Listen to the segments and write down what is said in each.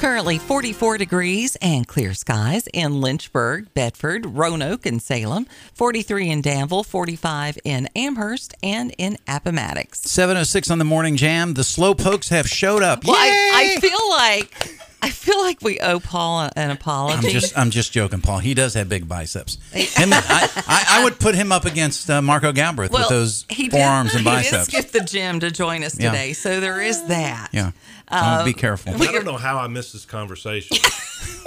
Currently 44 degrees and clear skies in Lynchburg, Bedford, Roanoke, and Salem. 43 in Danville, 45 in Amherst, and in Appomattox. 7:06 on the Morning Jam. The Slowpokes have showed up. Well, I feel like we owe Paul an apology. I'm just joking, Paul. He does have big biceps. Him, I would put him up against Marco Galbraith with those forearms and biceps. He did skip the gym to join us today, so there is that. Yeah, be careful. I don't know how I missed this conversation.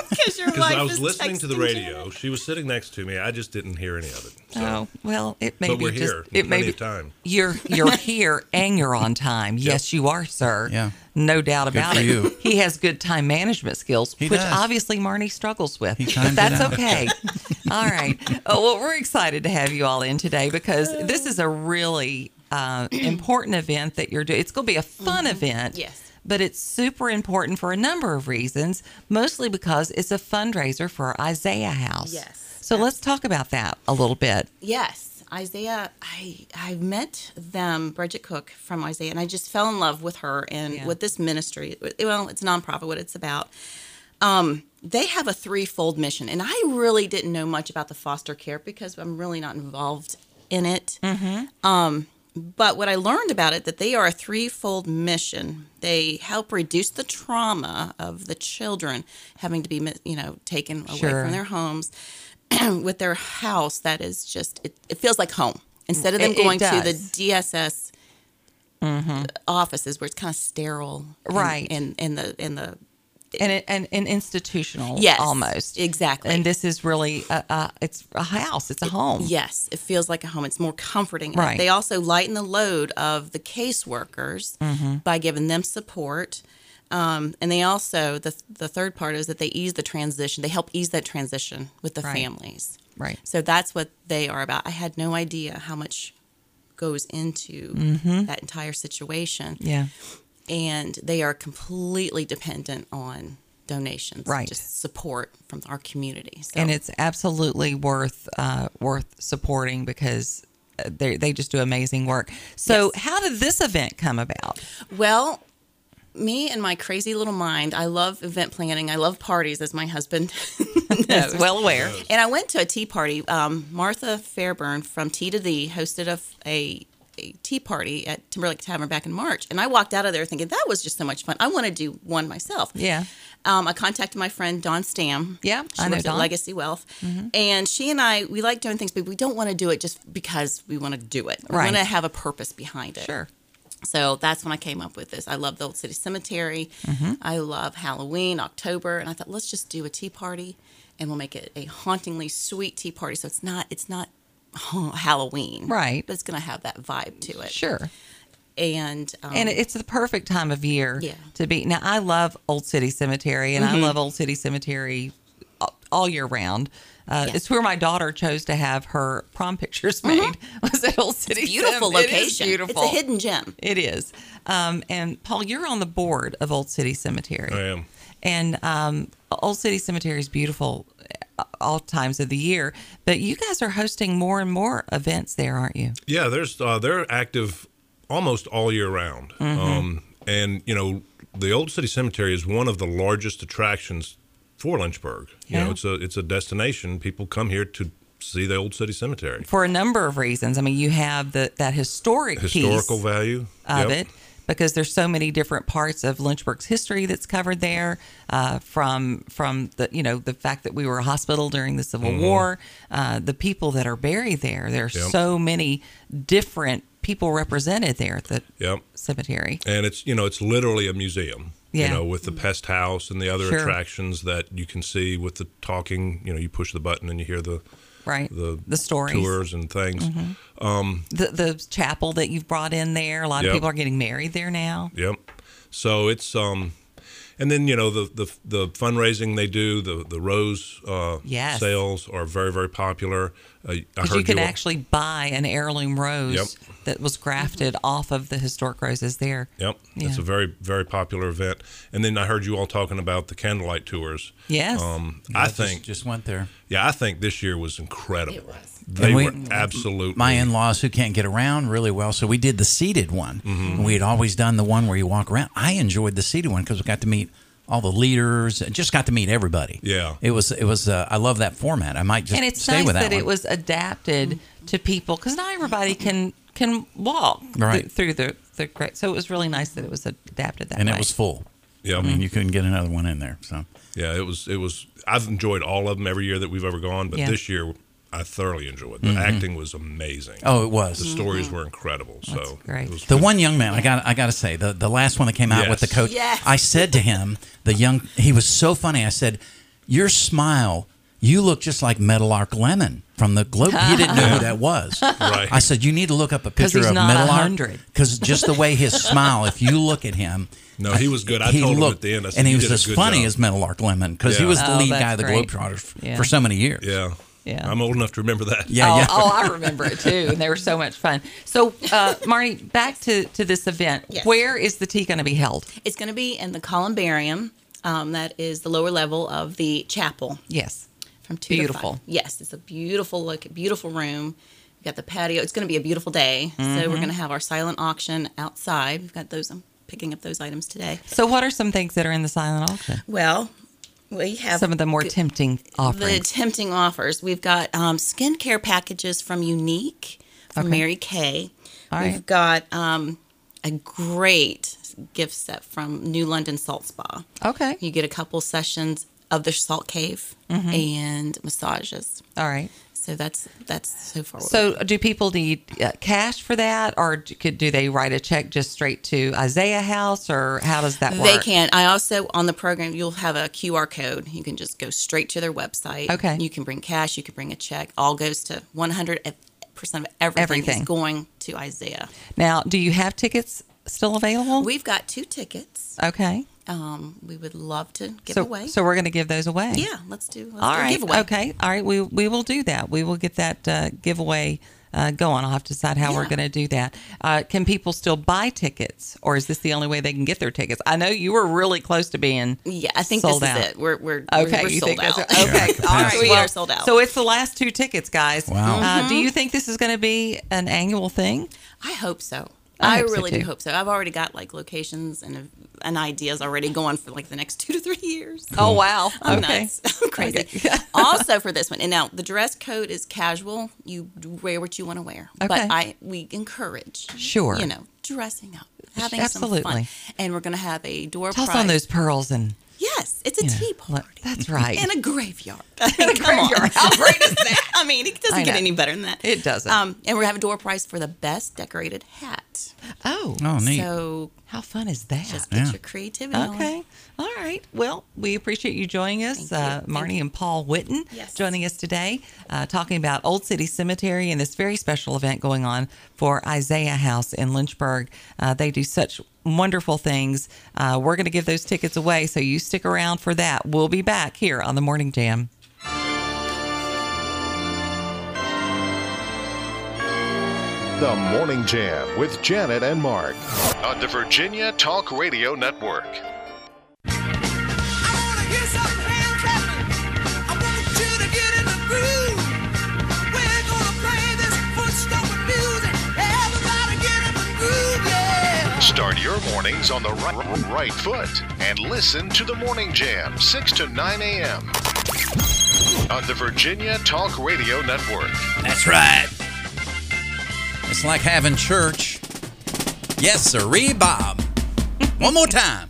Because I was listening to the radio. She was sitting next to me. I just didn't hear any of it. So. Oh, well, it may but be we're just, here. It may be time. You're here and you're on time. Yes, you are, sir. Yeah. No doubt about it. You. He has good time management skills, which obviously Marnie struggles with. But that's okay. All right. Well, we're excited to have you all in today because this is a really important event that you're doing. It's going to be a fun event. Yes. But it's super important for a number of reasons, mostly because it's a fundraiser for Isaiah House. Yes. So let's talk about that a little bit. Yes. Isaiah, I met them, Bridget Cook from Isaiah, and I just fell in love with her and with this ministry. Well, it's a nonprofit, what it's about. They have a threefold mission, and I really didn't know much about the foster care because I'm really not involved in it. Mm-hmm. But what I learned about it, that they are a threefold mission. They help reduce the trauma of the children having to be, taken away from their homes with their house. That is just, it feels like home. Instead of them going to the DSS offices where it's kind of sterile. Right. And institutional, almost. Exactly. And this is really, it's a house. It's a home. Yes. It feels like a home. It's more comforting. Right. They also lighten the load of the caseworkers by giving them support. And they also, the third part is that they ease the transition. They help ease that transition with the families. Right. So that's what they are about. I had no idea how much goes into that entire situation. Yeah. And they are completely dependent on donations, just support from our community. So. And it's absolutely worth supporting because they just do amazing work. So how did this event come about? Well, me and my crazy little mind, I love event planning. I love parties, as my husband is well aware. And I went to a tea party. Martha Fairburn from Tea to Thee hosted a tea party at Timberlake Tavern back in March, and I walked out of there thinking that was just so much fun. I want to do one myself. Yeah. I contacted my friend Dawn Stam. Yeah, I know Dawn. At Legacy Wealth, and she and I, we like doing things, but we don't want to do it just because we want to do it. We want to have a purpose behind it. Sure. So that's when I came up with this. I love the Old City Cemetery. I love Halloween, October, and I thought let's just do a tea party, and we'll make it a hauntingly sweet tea party. So it's not Halloween. Right. But it's going to have that vibe to it. Sure. And it's the perfect time of year to be. Now, I love Old City Cemetery, and I love Old City Cemetery all year round. It's where my daughter chose to have her prom pictures made. Was at Old City. It's a beautiful location. It is beautiful. It's a hidden gem. It is. And, Paul, you're on the board of Old City Cemetery. I am. And Old City Cemetery is beautiful all times of the year, but you guys are hosting more and more events there, aren't you? Yeah, there's they're active almost all year round. And the Old City Cemetery is one of the largest attractions for Lynchburg. You know, it's a destination. People come here to see the Old City Cemetery for a number of reasons. I mean, you have that historical piece value of it. Because there's so many different parts of Lynchburg's history that's covered there, from the fact that we were a hospital during the Civil War, the people that are buried there. There are so many different people represented there at the cemetery, and it's literally a museum. Yeah. With the pest house and the other attractions that you can see with the talking. You push the button and you hear the. Right, the stories, tours, and things. The chapel that you've brought in there. A lot of people are getting married there now. Yep. So it's and then the fundraising they do, the rose sales are very, very popular. I heard you can actually buy an heirloom rose that was grafted off of the historic roses there. Yep, it's a very, very popular event. And then I heard you all talking about the candlelight tours. Yes, I think just went there. Yeah, I think this year was incredible. It was. They were absolutely. My in-laws who can't get around really well, so we did the seated one. We had always done the one where you walk around. I enjoyed the seated one because we got to meet all the leaders. Just got to meet everybody. Yeah, it was. I love that format. I might just stay with that. And it's nice that it was adapted to people because not everybody can walk through the great. So it was really nice that it was adapted that way. And it was full. Yeah, I mean you couldn't get another one in there. So yeah, it was. I've enjoyed all of them every year that we've ever gone, but this year I thoroughly enjoyed it. The acting was amazing. Oh, it was. The stories were incredible. That's great. The one young man, I got to say, the last one that came out with the coach, I said to him, he was so funny. I said, "Your smile, you look just like Meadowlark Lemon from the Globe." He didn't know who that was. Right. I said, "You need to look up a picture of Meadowlark because just the way his smile, if you look at him." No, he was good. I told him at the end. I said, and he was as funny as Meadowlark Lemon because he was the lead guy of the Globetrotters for so many years. Yeah. Yeah. I'm old enough to remember that. Yeah, I remember it too. And they were so much fun. So, Marnie, back to this event. Yes. Where is the tea going to be held? It's going to be in the columbarium. That is the lower level of the chapel. Yes. From 2 to 5. Yes, it's a beautiful room. We've got the patio. It's going to be a beautiful day. Mm-hmm. So we're going to have our silent auction outside. We've got those. I'm picking up those items today. So what are some things that are in the silent auction? Well, we have some of the more tempting offerings. The tempting offers. We've got skincare packages from Unique, from Mary Kay. We've got a great gift set from New London Salt Spa. Okay. You get a couple sessions of the salt cave and massages. All right. So that's so far. So do people need cash for that, or do they write a check just straight to Isaiah House, or how does that work? They can. I also, on the program, you'll have a QR code. You can just go straight to their website. Okay. You can bring cash. You can bring a check. All goes to 100% of everything is going to Isaiah. Now, do you have tickets still available? We've got 2 tickets. Okay. We would love to give away. So we're going to give those away. Yeah, let's do a giveaway. Okay, all right. We will do that. We will get that giveaway going. I'll have to decide how we're going to do that. Can people still buy tickets, or is this the only way they can get their tickets? I know you were really close to being sold out. Yeah, I think this is it. We're sold out. Okay, all right. We are sold out. So it's the last 2 tickets, guys. Wow. Do you think this is going to be an annual thing? I hope so. I really do hope so. I've already got locations and ideas already going for the next 2 to 3 years. Cool. Oh, wow. I'm nuts. I'm crazy. Okay. Also for this one. And now the dress code is casual. You wear what you want to wear. Okay. But we encourage dressing up, having some fun. And we're going to have a door prize. Toss on those pearls and... Yes, it's a tea party. That's right. And a graveyard. Come on. How great is that? I mean, it doesn't get any better than that. It doesn't. And we have a door prize for the best decorated hat. Oh, neat. So how fun is that? Just get your creativity on. Okay. All right. Well, we appreciate you joining us, Marnie and Paul Witten, joining us today, talking about Old City Cemetery and this very special event going on for Isaiah House in Lynchburg. They do such wonderful things. We're going to give those tickets away, so you stick around for that. We'll be back here on The Morning Jam. The Morning Jam with Janet and Mark on the Virginia Talk Radio Network. Start your mornings on the right foot and listen to The Morning Jam, 6 to 9 a.m. on the Virginia Talk Radio Network. That's right. It's like having church. Yes, sirree, Bob. One more time.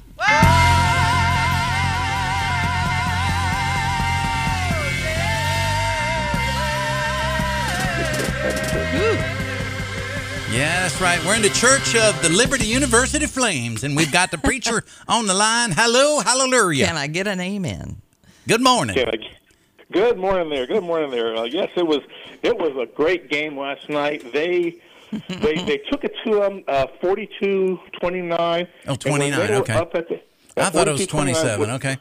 Yeah, that's right. We're in the Church of the Liberty University Flames, and we've got the preacher on the line. Hello, hallelujah. Can I get an amen? Good morning. Good morning there. Good morning there. Yes, it was a great game last night. They took it to them 42-29. Oh, 29, okay. I thought it was 27, okay.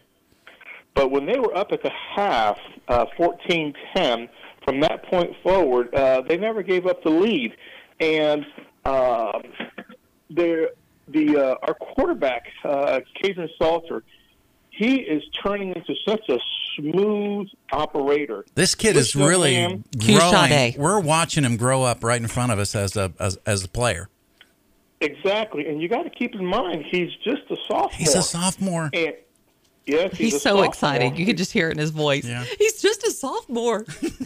But when they were up at the half, 14-10, from that point forward, they never gave up the lead. And our quarterback, Cason Salter, he is turning into such a smooth operator. This kid is really growing. We're watching him grow up right in front of us as a player. Exactly, and you got to keep in mind he's just a sophomore. He's a sophomore, and Yeah, he's so excited. You can just hear it in his voice. Yeah. He's just a sophomore. He's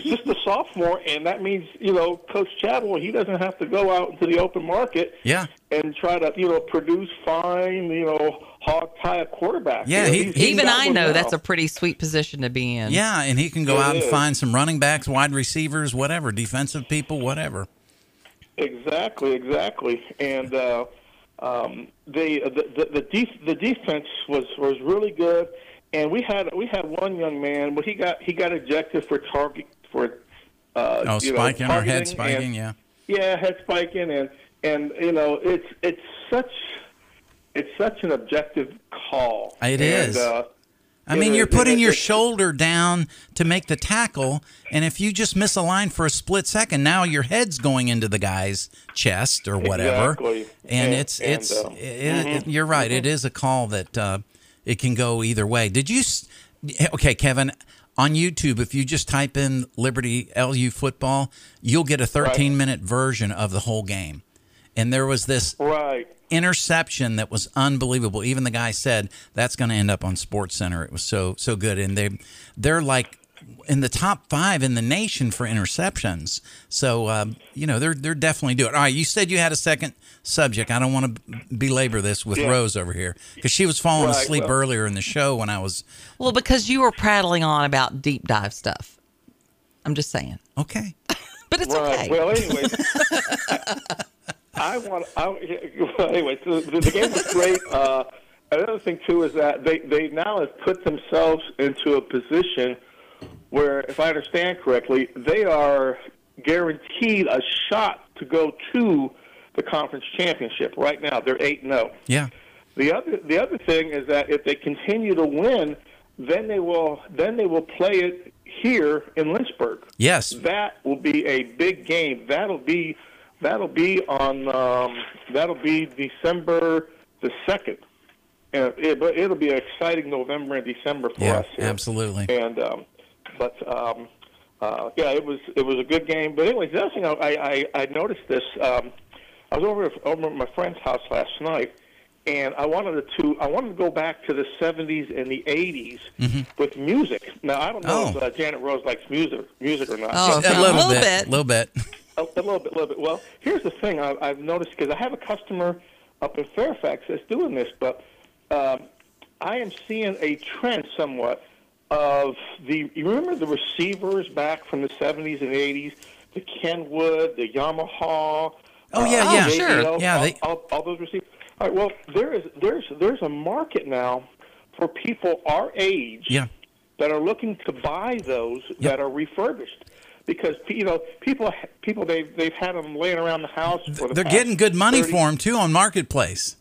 just a sophomore, and that means, you know, Coach Chadwell, he doesn't have to go out into the open market and try to, you know, produce fine, you know, hog-tie a quarterback. Yeah, you know, even I know that's a pretty sweet position to be in. Yeah, and he can go out and find some running backs, wide receivers, whatever, defensive people, whatever. Exactly. And, the defense was really good, and we had one young man, but he got ejected for head spiking, and you know, it's such an objective call. It is. I mean, you're putting your shoulder down to make the tackle, and if you just miss a line for a split second, now your head's going into the guy's chest or whatever. Exactly. And you're right. Mm-hmm. It is a call that it can go either way. Okay, Kevin, on YouTube, if you just type in Liberty LU football, you'll get a 13-minute version of the whole game. And there was this interception that was unbelievable. Even the guy said that's going to end up on SportsCenter. It was so good, and they're like in the top 5 in the nation for interceptions. So you know, they're definitely doing it. All right, you said you had a second subject. I don't want to belabor this with Rose over here because she was falling asleep earlier in the show when I was. Well, because you were prattling on about deep dive stuff. I'm just saying. Okay, but it's okay. Well, anyway. The game was great. Another thing, too, is that they now have put themselves into a position where, if I understand correctly, they are guaranteed a shot to go to the conference championship. Right now, they're 8-0. Yeah. The other thing is that if they continue to win, then they will play it here in Lynchburg. Yes. That will be a big game. That'll be December the 2nd. But it'll be an exciting November and December for us. Yeah, absolutely. And it was a good game. But anyways, the other thing I noticed this. I was over at my friend's house last night, and I wanted to go back to the 70s and the 80s with music. Now I don't know if Janet Rose likes music or not. Oh, a little bit. A little bit. Well, here's the thing I've noticed, because I have a customer up in Fairfax that's doing this, but I am seeing a trend somewhat of you remember the receivers back from the 70s and 80s, the Kenwood, the Yamaha. Oh, yeah, yeah, sure. All those receivers. All right, well, there's a market now for people our age that are looking to buy those that are refurbished. Because, you know, people they've had them laying around the house. They're getting good money for them too on Marketplace.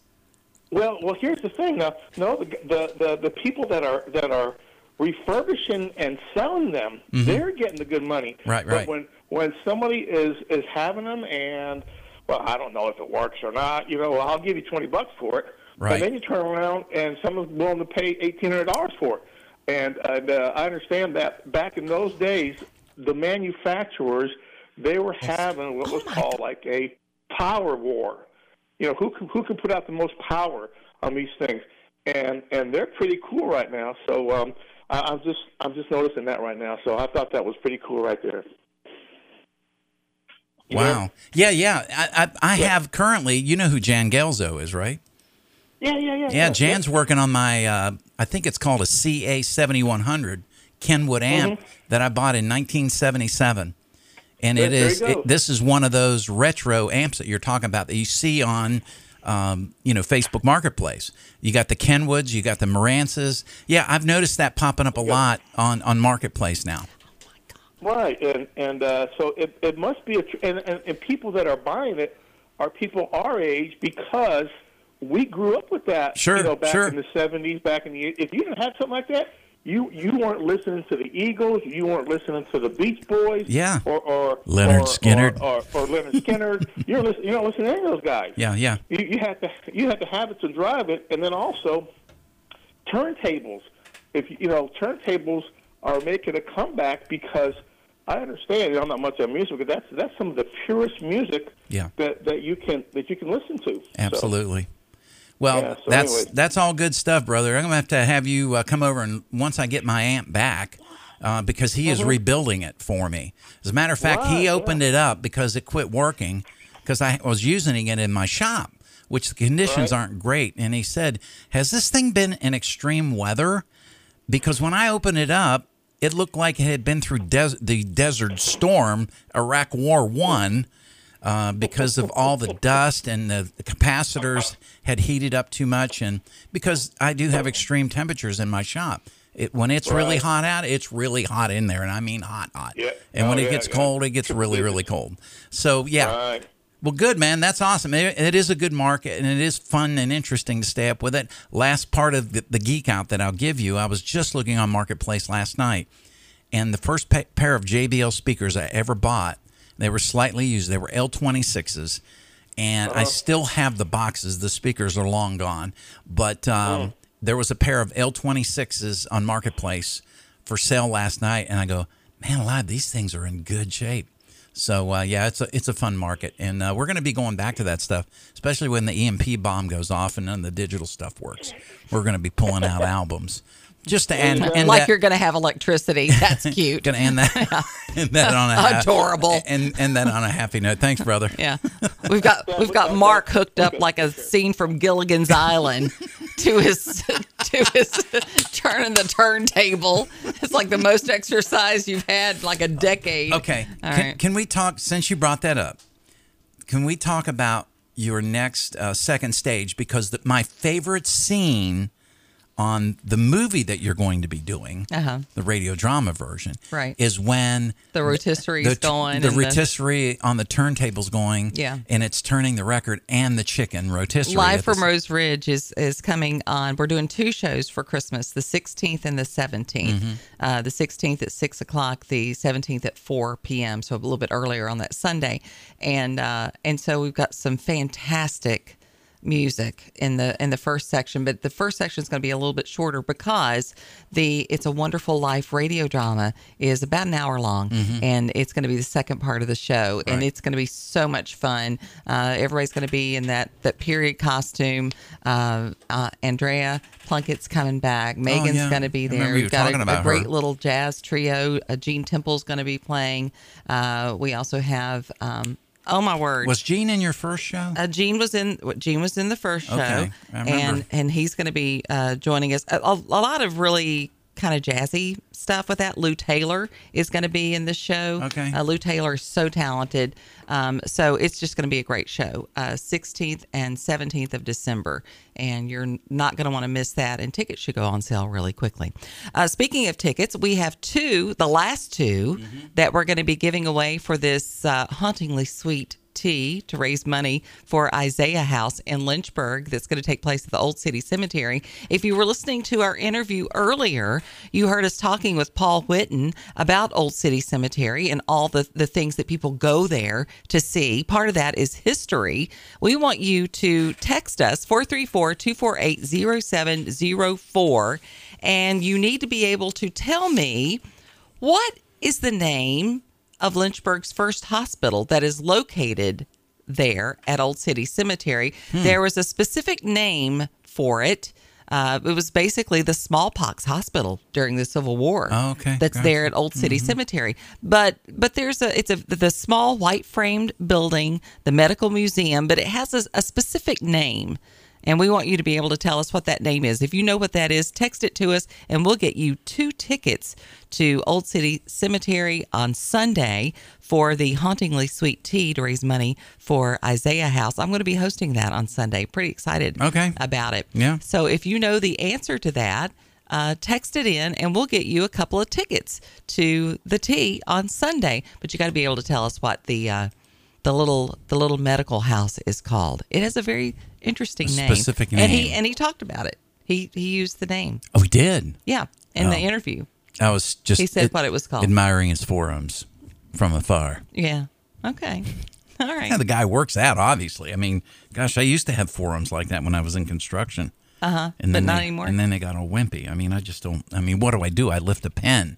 Well, here's the thing. Now, the people that are refurbishing and selling them, they're getting the good money. Right. But when somebody is having them and, well, I don't know if it works or not. You know, well, I'll give you $20 for it. Right. And then you turn around and someone's willing to pay $1,800 for it. And I understand that back in those days, the manufacturers, they were having what was called like a power war. You know, who can put out the most power on these things, and they're pretty cool right now. So I'm just noticing that right now. So I thought that was pretty cool right there. You know? Yeah. I have currently. You know who Jan Gelso is, right? Yeah. Yeah, Jan's working on my. I think it's called a CA 7100. Kenwood amp that I bought in 1977, and this is one of those retro amps that you're talking about that you see on Facebook Marketplace. You got the Kenwoods, you got the Marances. Yeah, I've noticed that popping up a lot on Marketplace now. Oh my God. Right, and so it must be and people that are buying it are people our age, because we grew up with that. Sure, you know, back in the 70s, back in the 80s. If you didn't have something like that, You weren't listening to the Eagles. You weren't listening to the Beach Boys. Yeah. Or Leonard Skinner. Or Leonard Skinner. You're not listening to any of those guys. Yeah. You had to have it to drive it, and then also turntables. If you know, turntables are making a comeback, because I understand I'm not much on music, but that's some of the purest music that you can listen to. Absolutely. So. Well, yeah, so that's all good stuff, brother. I'm going to have you come over, and once I get my amp back, because he is rebuilding it for me. As a matter of fact, he opened it up because it quit working because I was using it in my shop, which the conditions aren't great. And he said, has this thing been in extreme weather? Because when I opened it up, it looked like it had been through the Desert Storm, Iraq War I, because of all the dust and the capacitors had heated up too much. And because I do have extreme temperatures in my shop. When it's really hot out, it's really hot in there, and I mean hot. Yeah. And when it gets cold, it gets really, really cold. So, well, good, man. That's awesome. It is a good market, and it is fun and interesting to stay up with it. Last part of the geek out that I'll give you, I was just looking on Marketplace last night, and the first pair of JBL speakers I ever bought, they were slightly used. They were L26s, and I still have the boxes. The speakers are long gone, but there was a pair of L26s on Marketplace for sale last night, and I go, man alive, these things are in good shape. So, it's a fun market, and we're going to be going back to that stuff, especially when the EMP bomb goes off and none of the digital stuff works. We're going to be pulling out albums. Just to end, like that, you're going to have electricity. That's cute. Going to end that, on a adorable, and that on a happy note. Thanks, brother. Yeah, we've got Mark hooked up like a scene from Gilligan's Island to his turning the turntable. It's like the most exercise you've had in like a decade. Okay, can we talk? Since you brought that up, can we talk about your next second stage? Because my favorite scene on the movie that you're going to be doing, the radio drama version, is when the rotisserie is going. The rotisserie on the turntable's going, and it's turning the record and the chicken rotisserie. Live from Rose Ridge is coming on. We're doing two shows for Christmas, the 16th and the 17th. The 16th at 6 o'clock, the 17th at 4 p.m., so a little bit earlier on that Sunday. And so we've got some fantastic music in the first section, but the first section is going to be a little bit shorter because the It's a Wonderful Life radio drama is about an hour long, and it's going to be the second part of the show, and it's going to be so much fun. Everybody's going to be in that period costume. Andrea Plunkett's coming back. Megan's going to be there. We've got a great little jazz trio. Gene Temple's going to be playing. We also have oh my word! Was Gene in your first show? Gene was in the first show, and he's going to be joining us. A lot of really kind of jazzy stuff with that. Lou Taylor is going to be in the show. Lou Taylor is so talented. So it's just going to be a great show. 16th and 17th of December, and you're not going to want to miss that. And tickets should go on sale really quickly. Speaking of tickets, we have the last two that we're going to be giving away for this hauntingly sweet tea to raise money for Isaiah House in Lynchburg. That's going to take place at the Old City Cemetery. If you were listening to our interview earlier, you heard us talking with Paul Witten about Old City Cemetery and all the things that people go there to see. Part of that is history. We want you to text us 434-248-0704, and you need to be able to tell me, what is the name of Lynchburg's first hospital that is located there at Old City Cemetery? There was a specific name for it. It was basically the smallpox hospital during the Civil War. That's gotcha. There at Old City Cemetery. But there's the small white framed building, the medical museum, but it has a specific name. And we want you to be able to tell us what that name is. If you know what that is, text it to us, and we'll get you two tickets to Old City Cemetery on Sunday for the Hauntingly Sweet Tea to raise money for Isaiah House. I'm going to be hosting that on Sunday. Pretty excited about it. Yeah. So if you know the answer to that, text it in, and we'll get you a couple of tickets to the tea on Sunday. But you got to be able to tell us what the little medical house is called. It has a very interesting name. Specific name. And he talked about it. He used the name. Oh, he did? Yeah, in the interview. I was just what it was called. Admiring his forearms from afar. Yeah. Okay. All right. Yeah, the guy works out, obviously. I mean, gosh, I used to have forearms like that when I was in construction. But not anymore. And then they got all wimpy. I mean, what do I do? I lift a pen.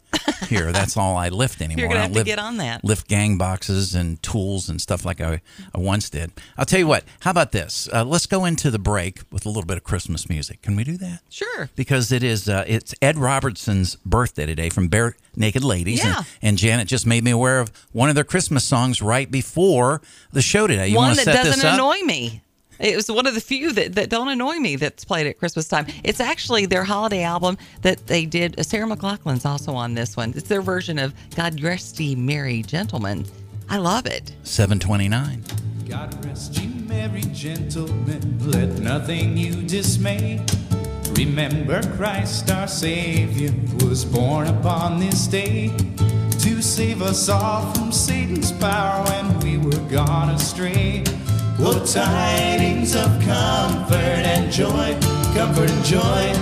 here. That's all I lift anymore. You're going to have to get on that. Lift gang boxes and tools and stuff like I once did. I'll tell you what. How about this? Let's go into the break with a little bit of Christmas music. Can we do that? Sure. Because it is it's Ed Robertson's birthday today from Bare Naked Ladies. Yeah. And Janet just made me aware of one of their Christmas songs right before the show today. You want to set this up? One that doesn't annoy me. It was one of the few that don't annoy me that's played at Christmas time. It's actually their holiday album that they did. Sarah McLachlan's also on this one. It's their version of God Rest Ye Merry Gentlemen. I love it. 729. God rest ye merry gentlemen, let nothing you dismay. Remember Christ our Savior was born upon this day to save us all from Satan's power when we were gone astray. Oh, tidings of comfort and joy, comfort and joy.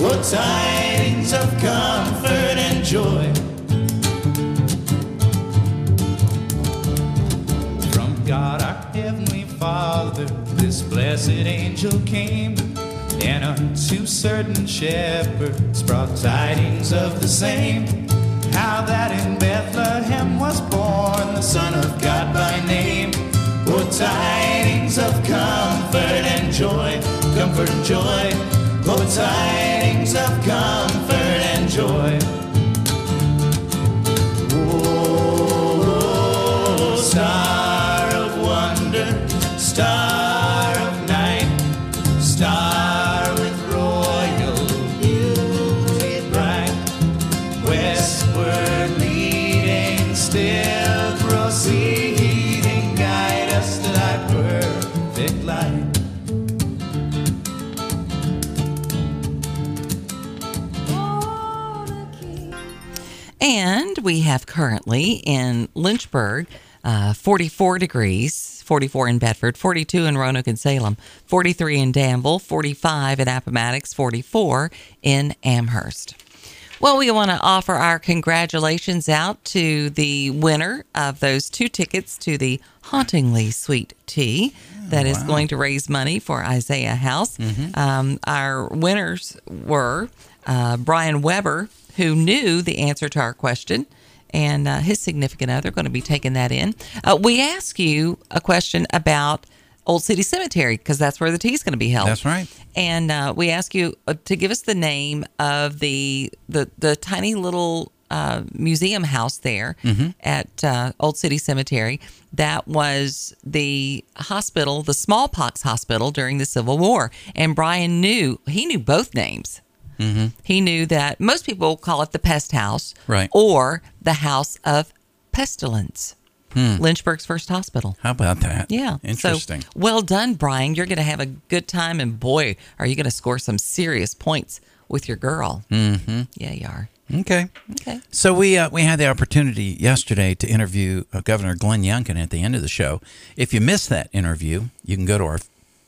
Oh, tidings of comfort and joy. From God our Heavenly Father, this blessed angel came, and unto certain shepherds brought tidings of the same, how that in Bethlehem was born the Son of God by name. Oh, tidings of comfort and joy, comfort and joy. Oh, tidings of comfort and joy. Oh, star of wonder, star of night, star with royal beauty bright, westward leading, still proceeding. And we have currently in Lynchburg 44 degrees, 44 in Bedford, 42 in Roanoke and Salem, 43 in Danville, 45 in Appomattox, 44 in Amherst. Well, we want to offer our congratulations out to the winner of those 2 tickets to the Hauntingly Sweet Tea that is going to raise money for Isaiah House. Mm-hmm. Our winners were Brian Weber, who knew the answer to our question, and his significant other, going to be taking that in. We ask you a question about Old City Cemetery, because that's where the tea is going to be held. That's right. And we ask you to give us the name of the tiny little museum house there at Old City Cemetery. That was the hospital, the smallpox hospital during the Civil War. And Brian knew both names. Mm-hmm. He knew that most people call it the pest house or the house of pestilence, Lynchburg's first hospital. How about that? Yeah. Interesting. So, well done, Brian. You're going to have a good time, and boy, are you going to score some serious points with your girl. Mm-hmm. Yeah, you are. Okay. So we had the opportunity yesterday to interview Governor Glenn Youngkin at the end of the show. If you missed that interview, you can go to our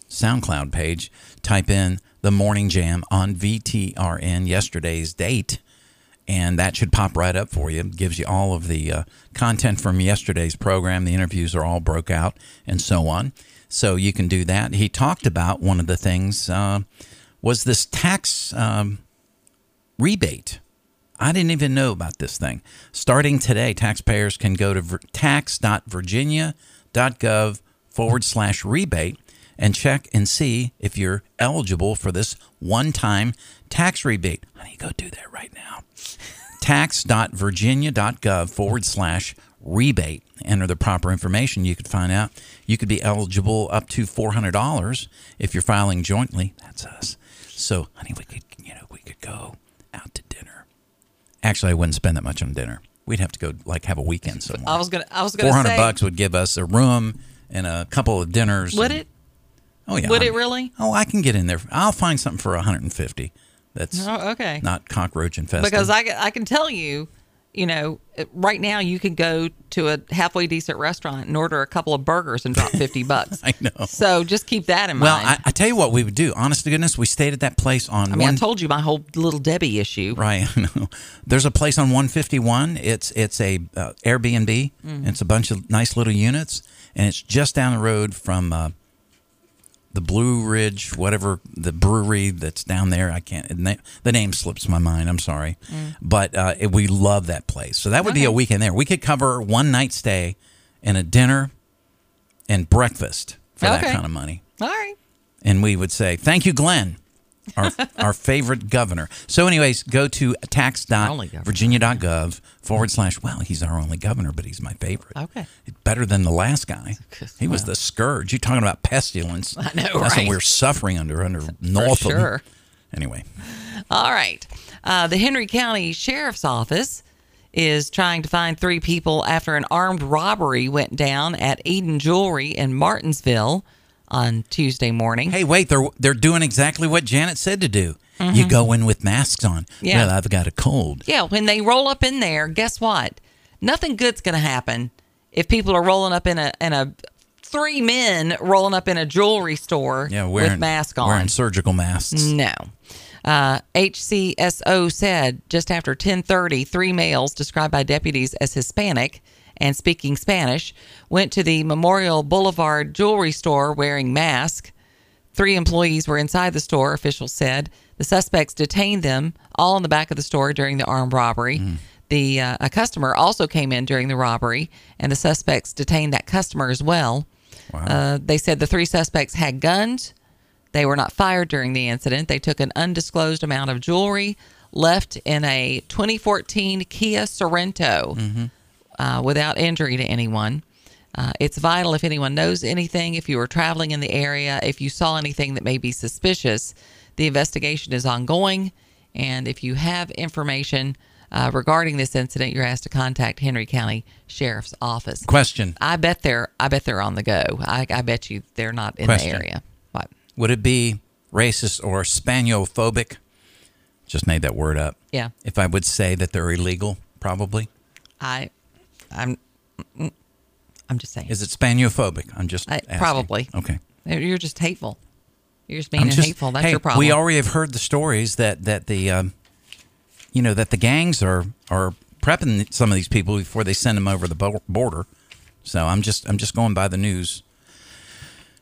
SoundCloud page, type in The Morning Jam on VTRN, yesterday's date, and that should pop right up for you. It gives you all of the content from yesterday's program. The interviews are all broke out and so on. So you can do that. He talked about one of the things was this tax rebate. I didn't even know about this thing. Starting today, taxpayers can go to tax.virginia.gov /rebate and check and see if you're eligible for this one-time tax rebate. Honey, go do that right now. Tax.virginia.gov /rebate. Enter the proper information. You could find out. You could be eligible up to $400 if you're filing jointly. That's us. So, honey, we could go out to dinner. Actually, I wouldn't spend that much on dinner. We'd have to go have a weekend somewhere. I was gonna $400 bucks would give us a room and a couple of dinners. Would it? Oh, yeah. Would it really? Oh, I can get in there. I'll find something for $150. That's not cockroach infested. Because I can tell you, right now you can go to a halfway decent restaurant and order a couple of burgers and drop $50. I know. So just keep that in mind. Well, I tell you what we would do. Honest to goodness, we stayed at that place on. I told you my whole little Debbie issue. Right. I know. There's a place on 151. It's a Airbnb. It's a bunch of nice little units, and it's just down the road from the Blue Ridge, whatever, the brewery that's down there. I can't, the name slips my mind. I'm sorry. But we love that place. So that would be a weekend there. We could cover one night stay and a dinner and breakfast for that kind of money. All right. And we would say, thank you, Glenn, our favorite governor. So anyways, go to tax.virginia.gov / well, he's our only governor, but he's my favorite. Okay. Better than the last guy. He was the scourge. You're talking about pestilence. I know, right? That's what we're suffering under north of. Sure. Anyway. All right. The Henry County Sheriff's Office is trying to find three people after an armed robbery went down at Eden Jewelry in Martinsville on Tuesday morning. Hey, wait, they're doing exactly what Janet said to do. Mm-hmm. You go in with masks on. Yeah. Well, I've got a cold. Yeah, when they roll up in there, guess what? Nothing good's going to happen if people are rolling up in a three men rolling up in a jewelry store with masks on. Wearing surgical masks. No. HCSO said just after 10:30, three males described by deputies as Hispanic and speaking Spanish went to the Memorial Boulevard jewelry store wearing masks. Three employees were inside the store, officials said. The suspects detained them all in the back of the store during the armed robbery. A customer also came in during the robbery, and the suspects detained that customer as well. Wow. They said the three suspects had guns. They were not fired during the incident. They took an undisclosed amount of jewelry, left in a 2014 Kia Sorento without injury to anyone. It's vital if anyone knows anything, if you were traveling in the area, if you saw anything that may be suspicious. The investigation is ongoing, and if you have information regarding this incident, you're asked to contact Henry County Sheriff's Office. Question. I bet they're on the go. I bet you they're not in the area. Would it be racist or Spanophobic? Just made that word up. Yeah. If I would say that they're illegal, probably. I'm just saying. Is it Spanophobic? I'm just asking. Probably. Okay. You're just hateful. You're just mean and hateful. That's your problem. We already have heard the stories that the gangs are prepping some of these people before they send them over the border. So I'm just going by the news.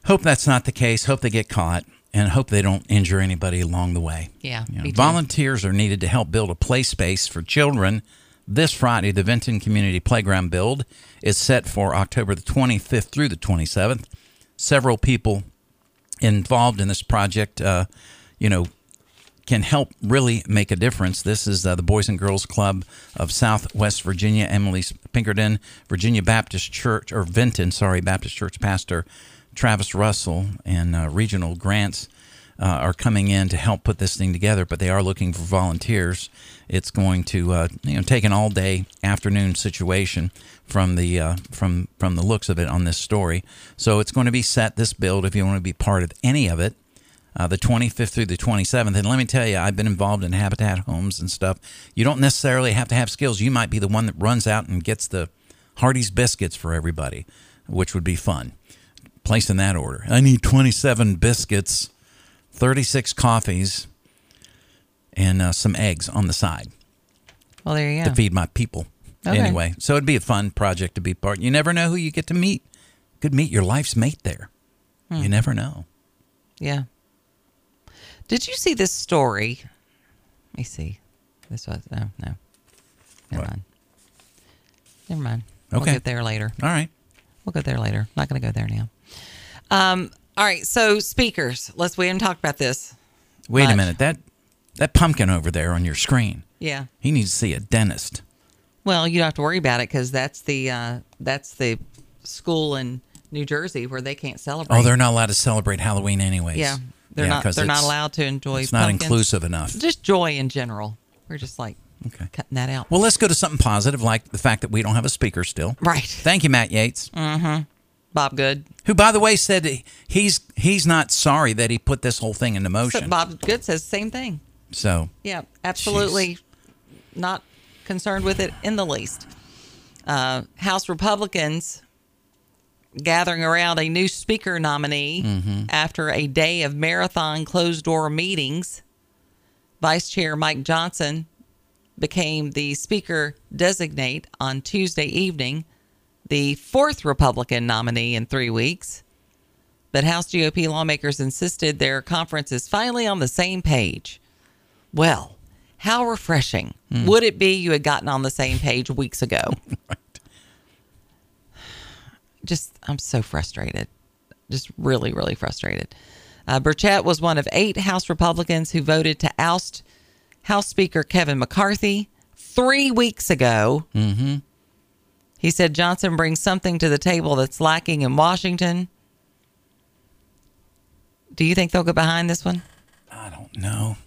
Hope that's not the case. Hope they get caught, and hope they don't injure anybody along the way. Yeah. Volunteers are needed to help build a play space for children. This Friday, the Vinton Community Playground build is set for October the 25th through the 27th. Several people involved in this project, can help really make a difference. This is the Boys and Girls Club of Southwest Virginia, Emily Pinkerton, Virginia Baptist Church, or Vinton, sorry, Baptist Church pastor Travis Russell, and regional grants are coming in to help put this thing together, but they are looking for volunteers. It's going to take an all-day afternoon situation from the looks of it on this story. So it's going to be set, this build, if you want to be part of any of it, the 25th through the 27th. And let me tell you, I've been involved in Habitat Homes and stuff. You don't necessarily have to have skills. You might be the one that runs out and gets the Hardee's biscuits for everybody, which would be fun. Placed in that order. I need 27 biscuits, 36 coffees, and some eggs on the side. Well, there you go. To feed my people. Okay. Anyway, so it'd be a fun project to be part. You never know who you get to meet. Could meet your life's mate there. You never know. Yeah. Did you see this story? Let me see. This was, oh, no. Never mind. Okay. We'll get there later. All right. We'll go there later. Not going to go there now. All right, so speakers. We haven't talked about this. Wait a minute. That pumpkin over there on your screen. Yeah. He needs to see a dentist. Well, you don't have to worry about it because that's the school in New Jersey where they can't celebrate. Oh, they're not allowed to celebrate Halloween anyways. Yeah, they're not allowed to enjoy. It's pumpkins. Not inclusive enough. Just joy in general. We're just like cutting that out. Well, let's go to something positive, like the fact that we don't have a speaker still. Right. Thank you, Matt Yates. Mm-hmm. Bob Good, who, by the way, said he's not sorry that he put this whole thing into motion. So Bob Good says the same thing. So yeah, absolutely not concerned with it in the least. House Republicans gathering around a new speaker nominee after a day of marathon closed-door meetings. Vice Chair Mike Johnson became the speaker-designate on Tuesday evening, the fourth Republican nominee in 3 weeks. that House GOP lawmakers insisted their conference is finally on the same page. Well, how refreshing would it be you had gotten on the same page weeks ago? Right. Just, I'm so frustrated. Just really, really frustrated. Burchett was one of 8 House Republicans who voted to oust House Speaker Kevin McCarthy 3 weeks ago. Mm-hmm. He said Johnson brings something to the table that's lacking in Washington. Do you think they'll get behind this one? I don't know.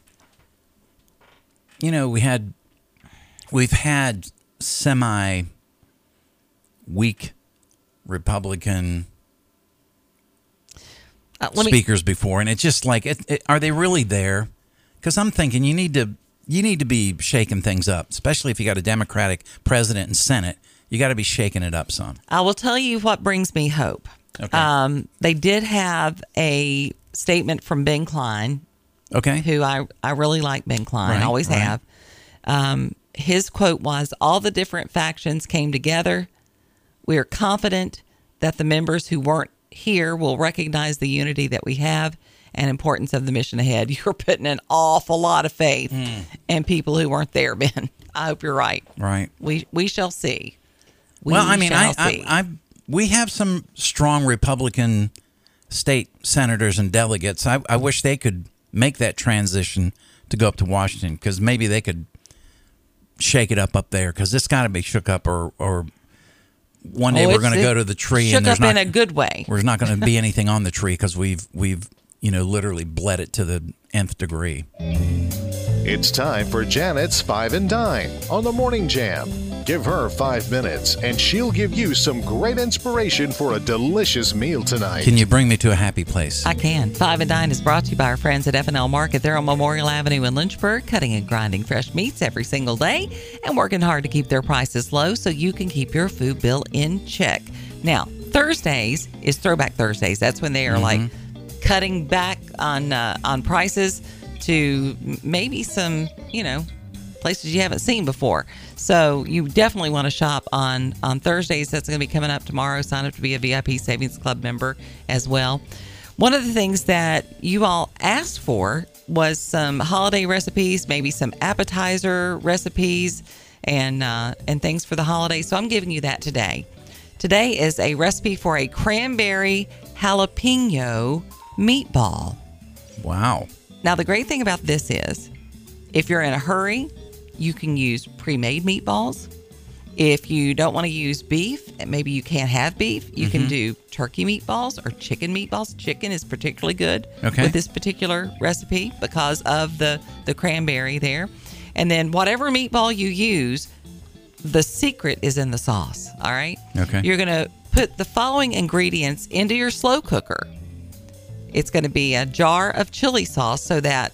You know, we've had semi-weak Republican speakers before, and it's just like, are they really there? Because I'm thinking you need to be shaking things up, especially if you got a Democratic president and Senate. You got to be shaking it up some. I will tell you what brings me hope. Okay. They did have a statement from Ben Klein. Okay. Who I really like Ben Klein. Right, always have. His quote was, all the different factions came together. We are confident that the members who weren't here will recognize the unity that we have and importance of the mission ahead. You're putting an awful lot of faith in people who weren't there, Ben. I hope you're right. Right. We shall see. We have some strong Republican state senators and delegates. I wish they could make that transition to go up to Washington, because maybe they could shake it up there, because it's got to be shook up, or one day we're going to go to the tree and there's not, in a good way. There's not going to be anything on the tree because we've literally bled it to the nth degree. It's time for Janet's 5 and Dime on the Morning Jam. Give her 5 minutes, and she'll give you some great inspiration for a delicious meal tonight. Can you bring me to a happy place? I can. 5 and Dine is brought to you by our friends at F&L Market. They're on Memorial Avenue in Lynchburg, cutting and grinding fresh meats every single day and working hard to keep their prices low so you can keep your food bill in check. Now, Thursdays is Throwback Thursdays. That's when they are like cutting back on prices to maybe some, places you haven't seen before. So you definitely want to shop on Thursdays. That's going to be coming up tomorrow. Sign up to be a VIP Savings Club member as well. One of the things that you all asked for was some holiday recipes, maybe some appetizer recipes and things for the holidays. So I'm giving you that today. Today is a recipe for a cranberry jalapeno meatball. Wow. Now, the great thing about this is, if you're in a hurry, you can use pre-made meatballs. If you don't want to use beef, and maybe you can't have beef, you can do turkey meatballs or chicken meatballs. Chicken is particularly good with this particular recipe because of the cranberry there. And then whatever meatball you use, the secret is in the sauce, all right? Okay. You're going to put the following ingredients into your slow cooker. It's going to be a jar of chili sauce, so that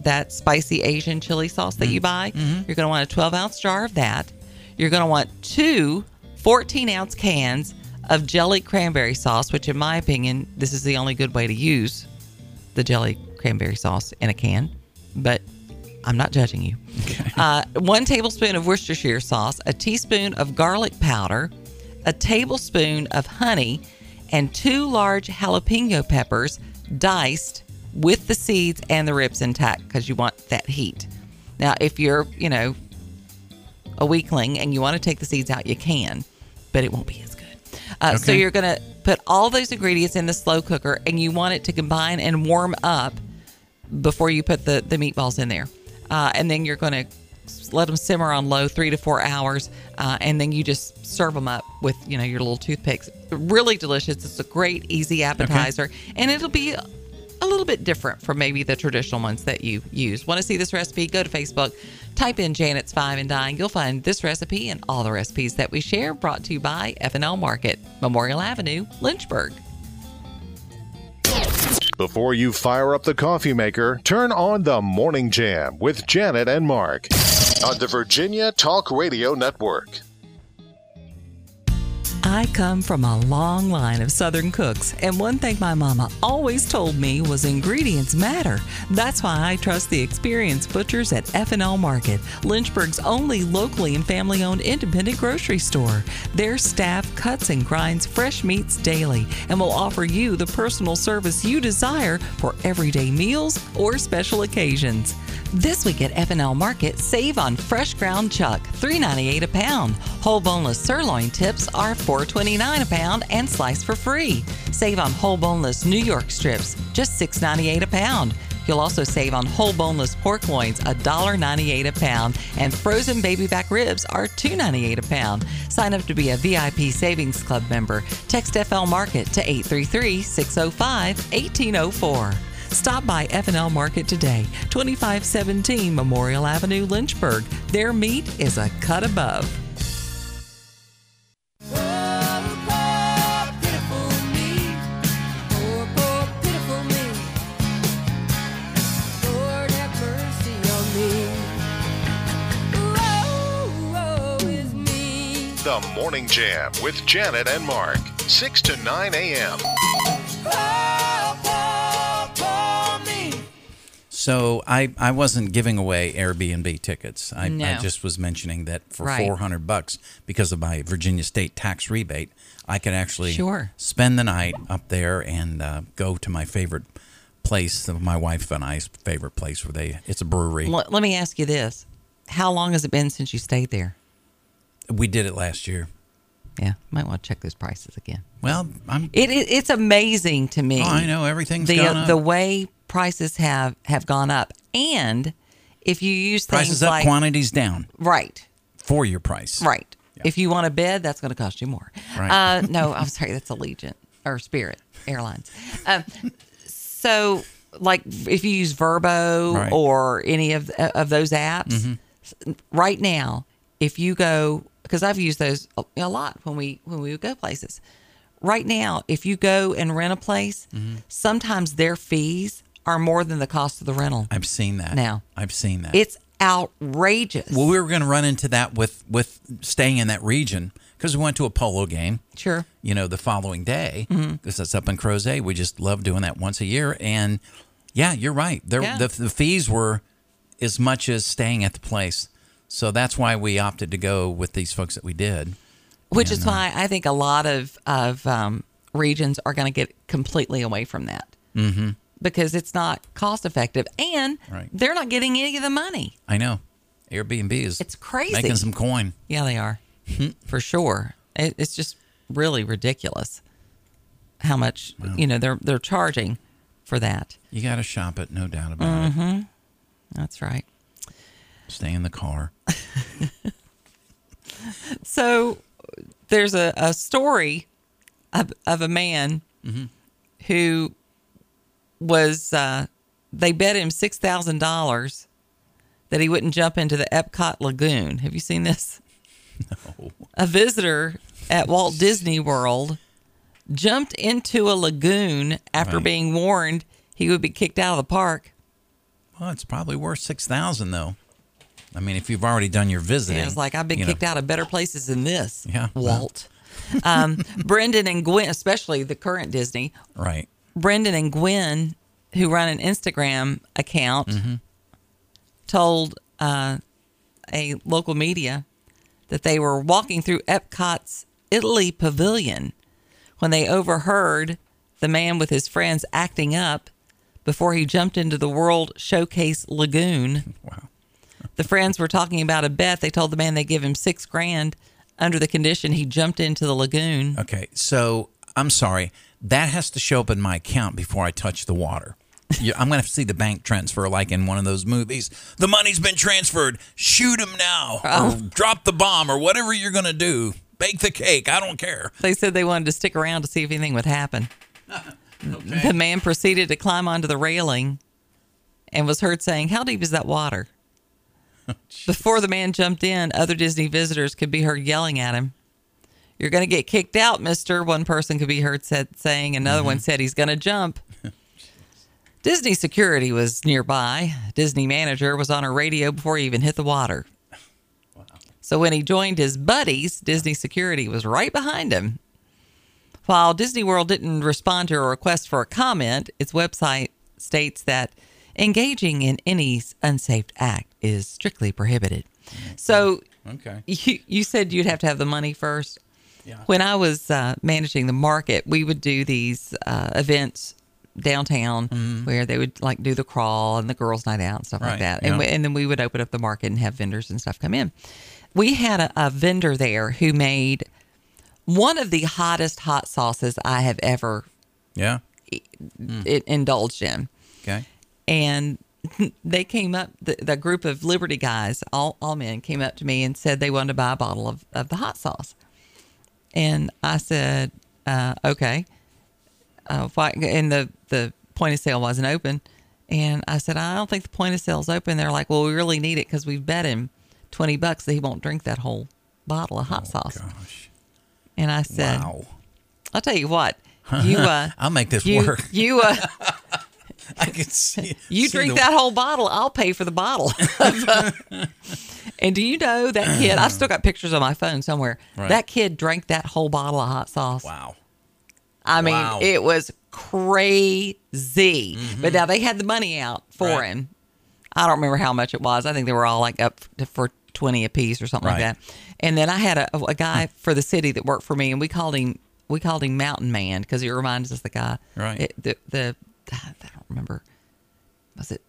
that spicy Asian chili sauce that you buy, you're going to want a 12-ounce jar of that. You're going to want 2 14-ounce cans of jelly cranberry sauce, which in my opinion, this is the only good way to use the jelly cranberry sauce in a can, but I'm not judging you. Okay. 1 tablespoon of Worcestershire sauce, a teaspoon of garlic powder, a tablespoon of honey, and 2 large jalapeno peppers diced with the seeds and the ribs intact, because you want that heat. Now, if you're, a weakling and you want to take the seeds out, you can, but it won't be as good. So you're going to put all those ingredients in the slow cooker, and you want it to combine and warm up before you put the meatballs in there. And then you're going to let them simmer on low 3 to 4 hours, and then you just serve them up with, your little toothpicks. Really delicious. It's a great, easy appetizer, and it'll be a little bit different from maybe the traditional ones that you use. Want to see this recipe? Go to Facebook, type in Janet's 5 and Dine. You'll find this recipe and all the recipes that we share, brought to you by F&L Market, Memorial Avenue, Lynchburg. Before you fire up the coffee maker, turn on the Morning Jam with Janet and Mark on the Virginia Talk Radio Network. I come from a long line of Southern cooks, and one thing my mama always told me was ingredients matter. That's why I trust the experienced butchers at F&L Market, Lynchburg's only locally and family-owned independent grocery store. Their staff cuts and grinds fresh meats daily and will offer you the personal service you desire for everyday meals or special occasions. This week at F&L Market, save on fresh ground chuck, $3.98 a pound. Whole boneless sirloin tips are $4.29 a pound and sliced for free. Save on whole boneless New York strips, just $6.98 a pound. You'll also save on whole boneless pork loins, $1.98 a pound, and frozen baby back ribs are $2.98 a pound. Sign up to be a VIP Savings Club member. Text FL Market to 833-605-1804. Stop by F&L Market today, 2517 Memorial Avenue, Lynchburg. Their meat is a cut above. The Morning Jam with Janet and Mark, 6 to 9 a.m. So I wasn't giving away Airbnb tickets. I just was mentioning that for $400 because of my Virginia state tax rebate, I could actually spend the night up there and go to my favorite place, my wife and I's favorite place, where it's a brewery. Let me ask you this. How long has it been since you stayed there? We did it last year. Yeah, might want to check those prices again. Well, it's amazing to me. Oh, I know, everything's gone up. The way prices have gone up, and if you use things prices up, like, quantities down, right? For your price, right? Yeah. If you want a bed, that's going to cost you more. Right. No, I'm sorry, that's Allegiant or Spirit Airlines. So, like, if you use Vrbo or any of those apps, right now, if you go. Because I've used those a lot when we would go places. Right now, if you go and rent a place, sometimes their fees are more than the cost of the rental. I've seen that. Now. I've seen that. It's outrageous. Well, we were going to run into that with staying in that region because we went to a polo game. Sure. You know, the following day, because that's up in Crozet. We just love doing that once a year. And, yeah, you're right. The fees were as much as staying at the place. So that's why we opted to go with these folks that we did. Which is why I think a lot of regions are going to get completely away from that. Mm-hmm. Because it's not cost effective. And they're not getting any of the money. I know. Airbnb it's crazy. Making some coin. Yeah, they are. For sure. It's just really ridiculous how much they're charging for that. You got to shop it, no doubt about it. That's right. Stay in the car. So there's a story of a man who was, they bet him $6,000 that he wouldn't jump into the Epcot Lagoon. Have you seen this? No. A visitor at Walt Disney World jumped into a lagoon after being warned he would be kicked out of the park. Well, it's probably worth $6,000 though. I mean, if you've already done your visiting. Yeah, it's like, I've been kicked out of better places than this, Walt. Brendan and Gwen, especially the current Disney. Right. Brendan and Gwen, who run an Instagram account, told a local media that they were walking through Epcot's Italy Pavilion when they overheard the man with his friends acting up before he jumped into the World Showcase Lagoon. Wow. The friends were talking about a bet. They told the man they'd give him $6,000 under the condition he jumped into the lagoon. Okay, so I'm sorry. That has to show up in my account before I touch the water. I'm going to have to see the bank transfer like in one of those movies. The money's been transferred. Shoot him now. Or drop the bomb or whatever you're going to do. Bake the cake. I don't care. They said they wanted to stick around to see if anything would happen. Okay. The man proceeded to climb onto the railing and was heard saying, "How deep is that water?" Oh, before the man jumped in, other Disney visitors could be heard yelling at him. "You're going to get kicked out, mister," one person could be heard saying. Another one said, "He's going to jump." Disney security was nearby. Disney manager was on her radio before he even hit the water. Wow. So when he joined his buddies, Disney security was right behind him. While Disney World didn't respond to a request for a comment, its website states that engaging in any unsafe act is strictly prohibited. Okay. So you said you'd have to have the money first. Yeah. When I was managing the market, we would do these events downtown where they would like do the crawl and the girls' night out and stuff like that. Yeah. And then we would open up the market and have vendors and stuff come in. We had a vendor there who made one of the hottest hot sauces I have ever indulged in. Okay. And they came up, the group of Liberty guys, all men, came up to me and said they wanted to buy a bottle of the hot sauce. And I said, okay. And the point of sale wasn't open. And I said, I don't think the point of sale is open. They're like, well, we really need it because we've bet him $20 that he won't drink that whole bottle of hot sauce. Gosh. And I said, wow. I'll tell you what. You, I'll make this work. I can see. You drink that whole bottle, I'll pay for the bottle. And do you know that kid, I've still got pictures on my phone somewhere. Right. That kid drank that whole bottle of hot sauce. Wow. I mean, it was crazy. Mm-hmm. But now they had the money out for him. I don't remember how much it was. I think they were all like up for $20 apiece or something like that. And then I had a guy for the city that worked for me, and we called him Mountain Man because he reminds us of the guy. Right. I don't remember. Was it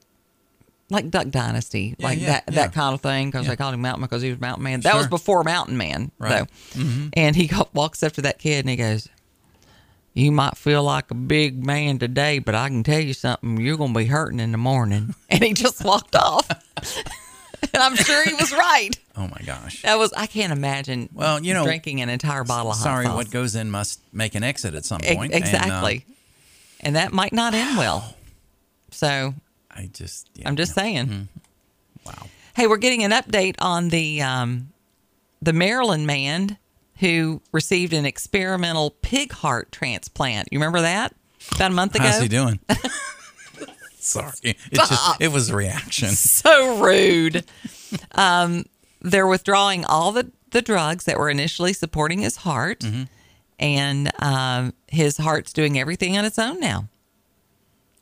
like Duck Dynasty, that kind of thing? Because they called him Mountain Man because he was Mountain Man. That was before Mountain Man, though. Mm-hmm. And he walks up to that kid and he goes, "You might feel like a big man today, but I can tell you something. You're gonna be hurting in the morning." And he just walked off. And I'm sure he was right. Oh my gosh! I can't imagine. Well, you know, drinking an entire bottle of hot sauce. Sorry, what goes in must make an exit at some point. Exactly. And that might not end well. So I'm just saying. Mm-hmm. Wow. Hey, we're getting an update on the Maryland man who received an experimental pig heart transplant. You remember that? About a month ago. How's he doing? Sorry. It was a reaction. So rude. They're withdrawing all the drugs that were initially supporting his heart. Mm-hmm. And his heart's doing everything on its own now.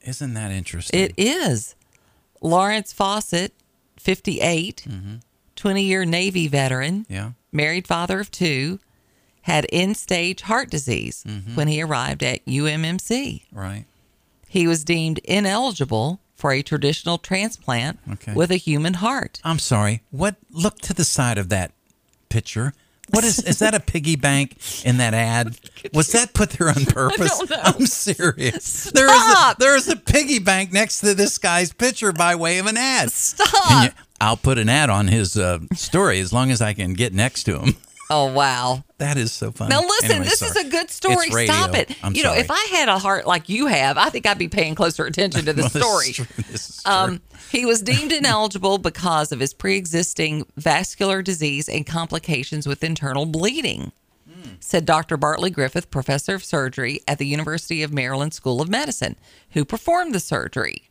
Isn't that interesting? It is. Lawrence Fawcett, 58, 20-year Navy veteran, married father of two, had end-stage heart disease when he arrived at UMMC. Right. He was deemed ineligible for a traditional transplant with a human heart. I'm sorry. What? Look to the side of that picture. What is that a piggy bank in that ad? Was that put there on purpose? I don't know. I'm serious. Stop. There is a piggy bank next to this guy's picture by way of an ad. Stop. I'll put an ad on his story as long as I can get next to him. Oh, wow. That is so funny. Now, listen, anyway, this is a good story. Stop it. I'm sorry. If I had a heart like you have, I think I'd be paying closer attention to the story. This is true. He was deemed ineligible because of his pre-existing vascular disease and complications with internal bleeding, said Dr. Bartley Griffith, professor of surgery at the University of Maryland School of Medicine, who performed the surgery.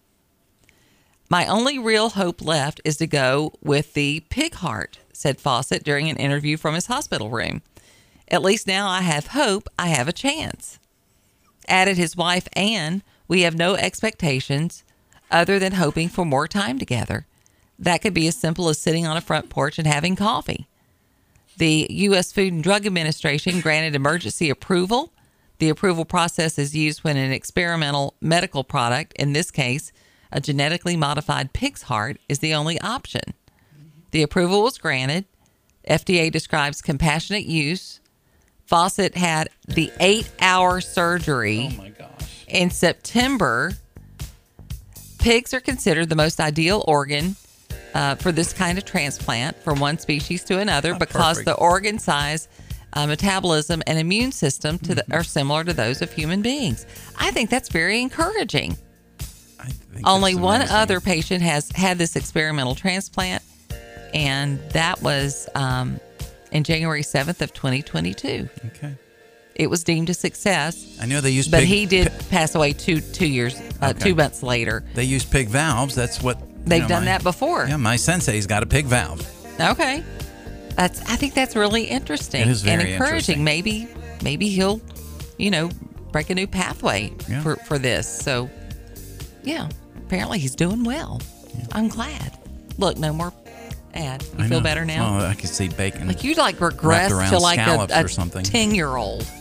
"My only real hope left is to go with the pig heart," said Fawcett during an interview from his hospital room. "At least now I have hope. I have a chance," added his wife, Anne. "We have no expectations other than hoping for more time together. That could be as simple as sitting on a front porch and having coffee." The U.S. Food and Drug Administration granted emergency approval. The approval process is used when an experimental medical product, in this case, a genetically modified pig's heart, is the only option. The approval was granted. FDA describes compassionate use. Fawcett had the 8-hour surgery in September. Pigs are considered the most ideal organ for this kind of transplant from one species to another because the organ size, metabolism, and immune system are similar to those of human beings. I think that's very encouraging. Only one other patient has had this experimental transplant. And that was in January 7th of 2022. Okay. It was deemed a success. I know they used but he did pass away 2 years, 2 months later. They used pig valves. That's what... They've done that before. Yeah, my sensei's got a pig valve. Okay. I think that's really interesting and encouraging. Maybe he'll, break a new pathway for this. So, yeah, apparently he's doing well. Yeah. I'm glad. Look, no more ad. You feel better now? Oh, I can see bacon. Like you'd regress to a 10-year-old.